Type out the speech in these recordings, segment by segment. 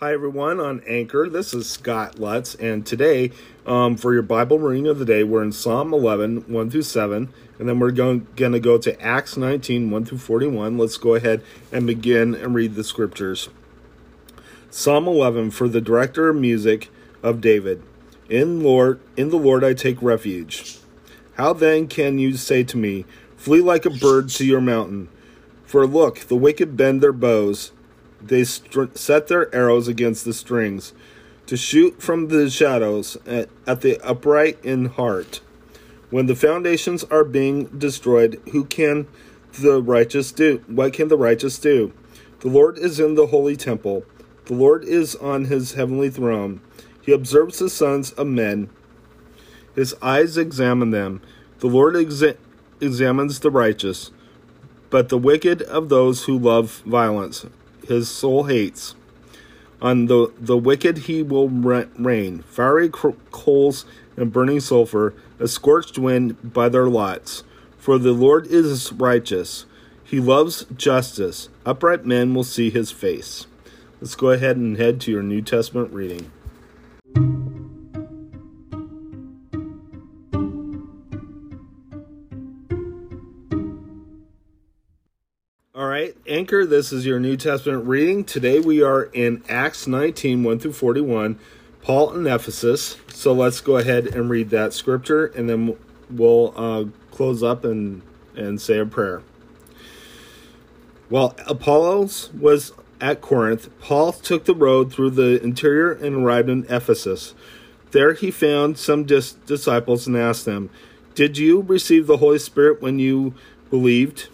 Hi, everyone, on Anchor. This is Scott Lutz, and today, for your Bible reading of the day, we're in Psalm 11, 1 through 7, and then we're going to go to Acts 19, 1 through 41. Let's go ahead and begin and read the scriptures. Psalm 11, for the director of music of David. In the Lord I take refuge. How then can you say to me, flee like a bird to your mountain? For look, the wicked bend their bows. They set their arrows against the strings, to shoot from the shadows at the upright in heart. When the foundations are being destroyed, what can the righteous do? The Lord is in the holy temple. The Lord is on his heavenly throne. He observes the sons of men. His eyes examine them. The Lord examines the righteous, but the wicked of those who love violence his soul hates. On the wicked he will rain fiery coals and burning sulfur, a scorched wind by their lots. For the Lord is righteous. He loves justice. Upright men will see his face. Let's go ahead and head to your New Testament reading. Anchor, this is your New Testament reading. Today we are in Acts 19, 1 through 41, Paul in Ephesus. So let's go ahead and read that scripture, and then we'll close up and say a prayer. While Apollos was at Corinth, Paul took the road through the interior and arrived in Ephesus. There he found some disciples and asked them, "Did you receive the Holy Spirit when you believed?"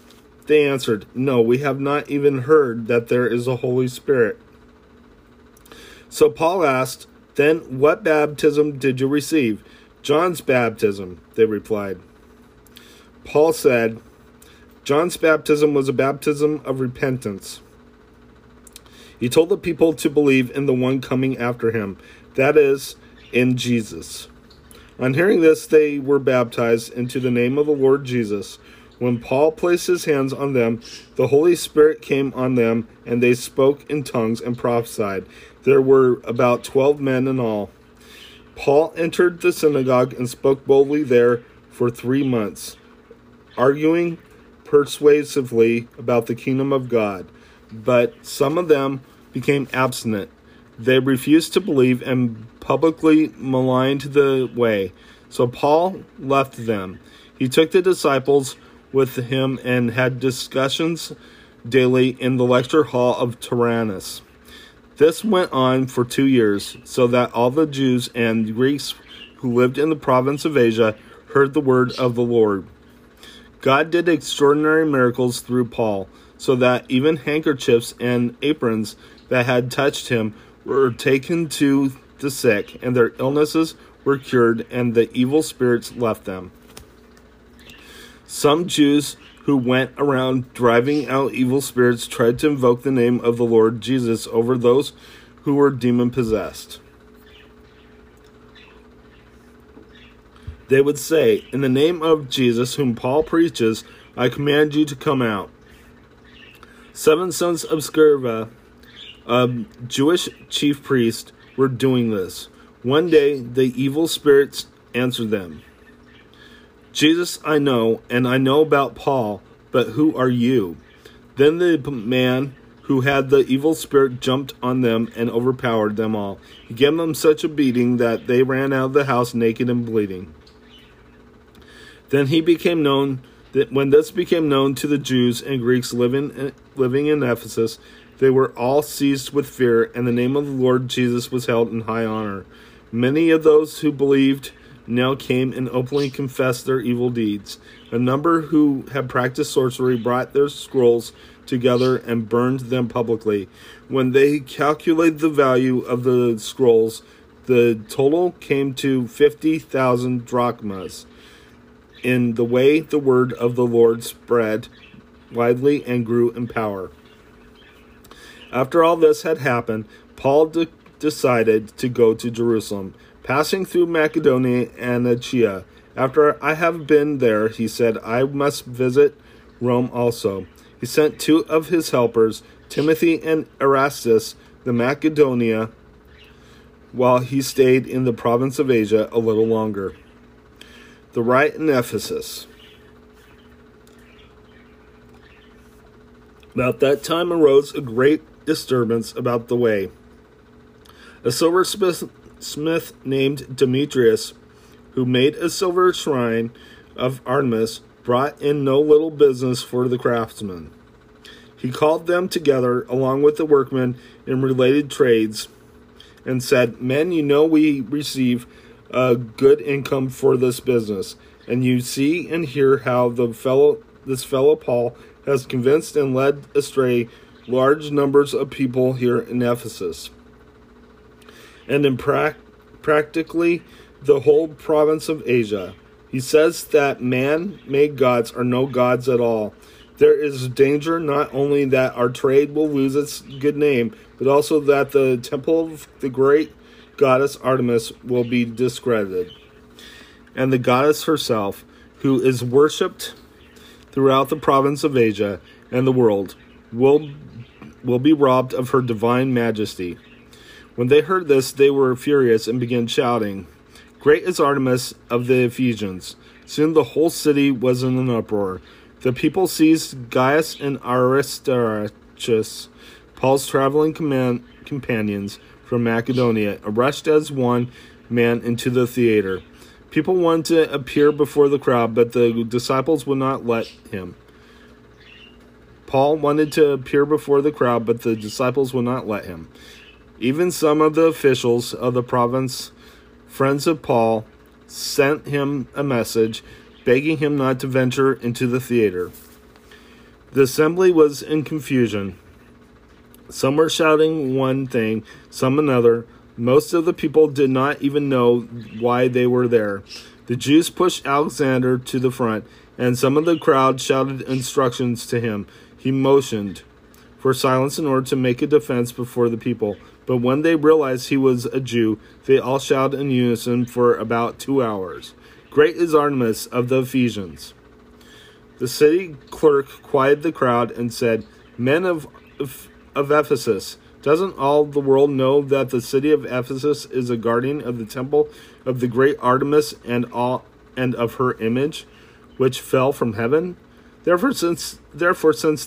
They answered, "No, we have not even heard that there is a Holy Spirit." So Paul asked, "Then what baptism did you receive?" "John's baptism," they replied. Paul said, "John's baptism was a baptism of repentance." He told the people to believe in the one coming after him, that is, in Jesus. On hearing this, they were baptized into the name of the Lord Jesus. When Paul placed his hands on them, the Holy Spirit came on them, and they spoke in tongues and prophesied. There were about 12 men in all. Paul entered the synagogue and spoke boldly there for 3 months, arguing persuasively about the kingdom of God. But some of them became obstinate. They refused to believe and publicly maligned the way. So Paul left them. He took the disciples with him and had discussions daily in the lecture hall of Tyrannus. This went on for 2 years, so that all the Jews and Greeks who lived in the province of Asia heard the word of the Lord. God did extraordinary miracles through Paul, so that even handkerchiefs and aprons that had touched him were taken to the sick, and their illnesses were cured, and the evil spirits left them. Some Jews who went around driving out evil spirits tried to invoke the name of the Lord Jesus over those who were demon-possessed. They would say, "In the name of Jesus, whom Paul preaches, I command you to come out." 7 sons of Sceva, a Jewish chief priest, were doing this. One day, the evil spirits answered them, "Jesus I know, and I know about Paul, but who are you?" Then the man who had the evil spirit jumped on them and overpowered them all. He gave them such a beating that they ran out of the house naked and bleeding. Then this became known to the Jews and Greeks living in Ephesus, they were all seized with fear, and the name of the Lord Jesus was held in high honor. Many of those who believed now came and openly confessed their evil deeds. A number who had practiced sorcery brought their scrolls together and burned them publicly. When they calculated the value of the scrolls, the total came to 50,000 drachmas. In the way, the word of the Lord spread widely and grew in power. After all this had happened, Paul decided to go to Jerusalem, passing through Macedonia and Achaia. "After I have been there," he said, "I must visit Rome also." He sent 2 of his helpers, Timothy and Erastus, to Macedonia, while he stayed in the province of Asia a little longer. The riot in Ephesus. About that time arose a great disturbance about the way. A silversmith named Demetrius, who made a silver shrine of Artemis, brought in no little business for the craftsmen. He called them together along with the workmen in related trades and said, "Men, you know we receive a good income for this business, and you see and hear how this fellow Paul has convinced and led astray large numbers of people here in Ephesus, and in practically the whole province of Asia. He says that man-made gods are no gods at all. There is danger not only that our trade will lose its good name, but also that the temple of the great goddess Artemis will be discredited, and the goddess herself, who is worshipped throughout the province of Asia and the world, will be robbed of her divine majesty." When they heard this, they were furious and began shouting, "Great is Artemis of the Ephesians!" Soon the whole city was in an uproar. The people seized Gaius and Aristarchus, Paul's traveling companions from Macedonia, and rushed as one man into the theater. People wanted to appear before the crowd, but the disciples would not let him. Paul wanted to appear before the crowd, but the disciples would not let him. Even some of the officials of the province, friends of Paul, sent him a message, begging him not to venture into the theater. The assembly was in confusion. Some were shouting one thing, some another. Most of the people did not even know why they were there. The Jews pushed Alexander to the front, and some of the crowd shouted instructions to him. He motioned for silence in order to make a defense before the people. But when they realized he was a Jew, they all shouted in unison for about 2 hours, "Great is Artemis of the Ephesians!" The city clerk quieted the crowd and said, "Men of Ephesus, doesn't all the world know that the city of Ephesus is a guardian of the temple of the great Artemis and of her image, which fell from heaven? Therefore, since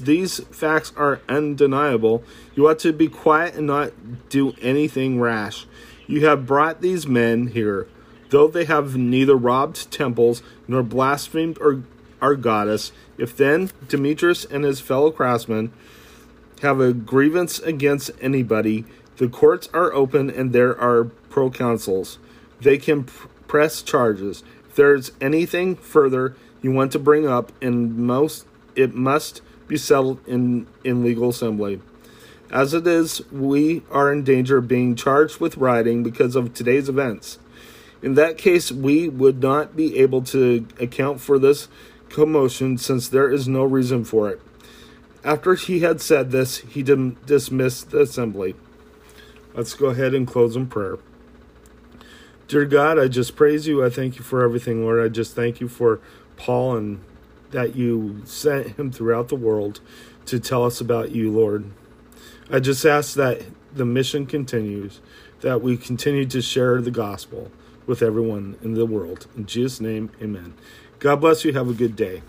these facts are undeniable, you ought to be quiet and not do anything rash. You have brought these men here, though they have neither robbed temples nor blasphemed our goddess. If then Demetrius and his fellow craftsmen have a grievance against anybody, the courts are open and there are proconsuls. They can press charges. If there is anything further you want to bring up, it must be settled in legal assembly. As it is, we are in danger of being charged with rioting because of today's events. In that case, we would not be able to account for this commotion, since there is no reason for it." After he had said this, he dismissed the assembly. Let's go ahead and close in prayer. Dear God, I just praise you. I thank you for everything, Lord. I just thank you for Paul, and that you sent him throughout the world to tell us about you, Lord. I just ask that the mission continues, that we continue to share the gospel with everyone in the world. In Jesus' name, amen. God bless you. Have a good day.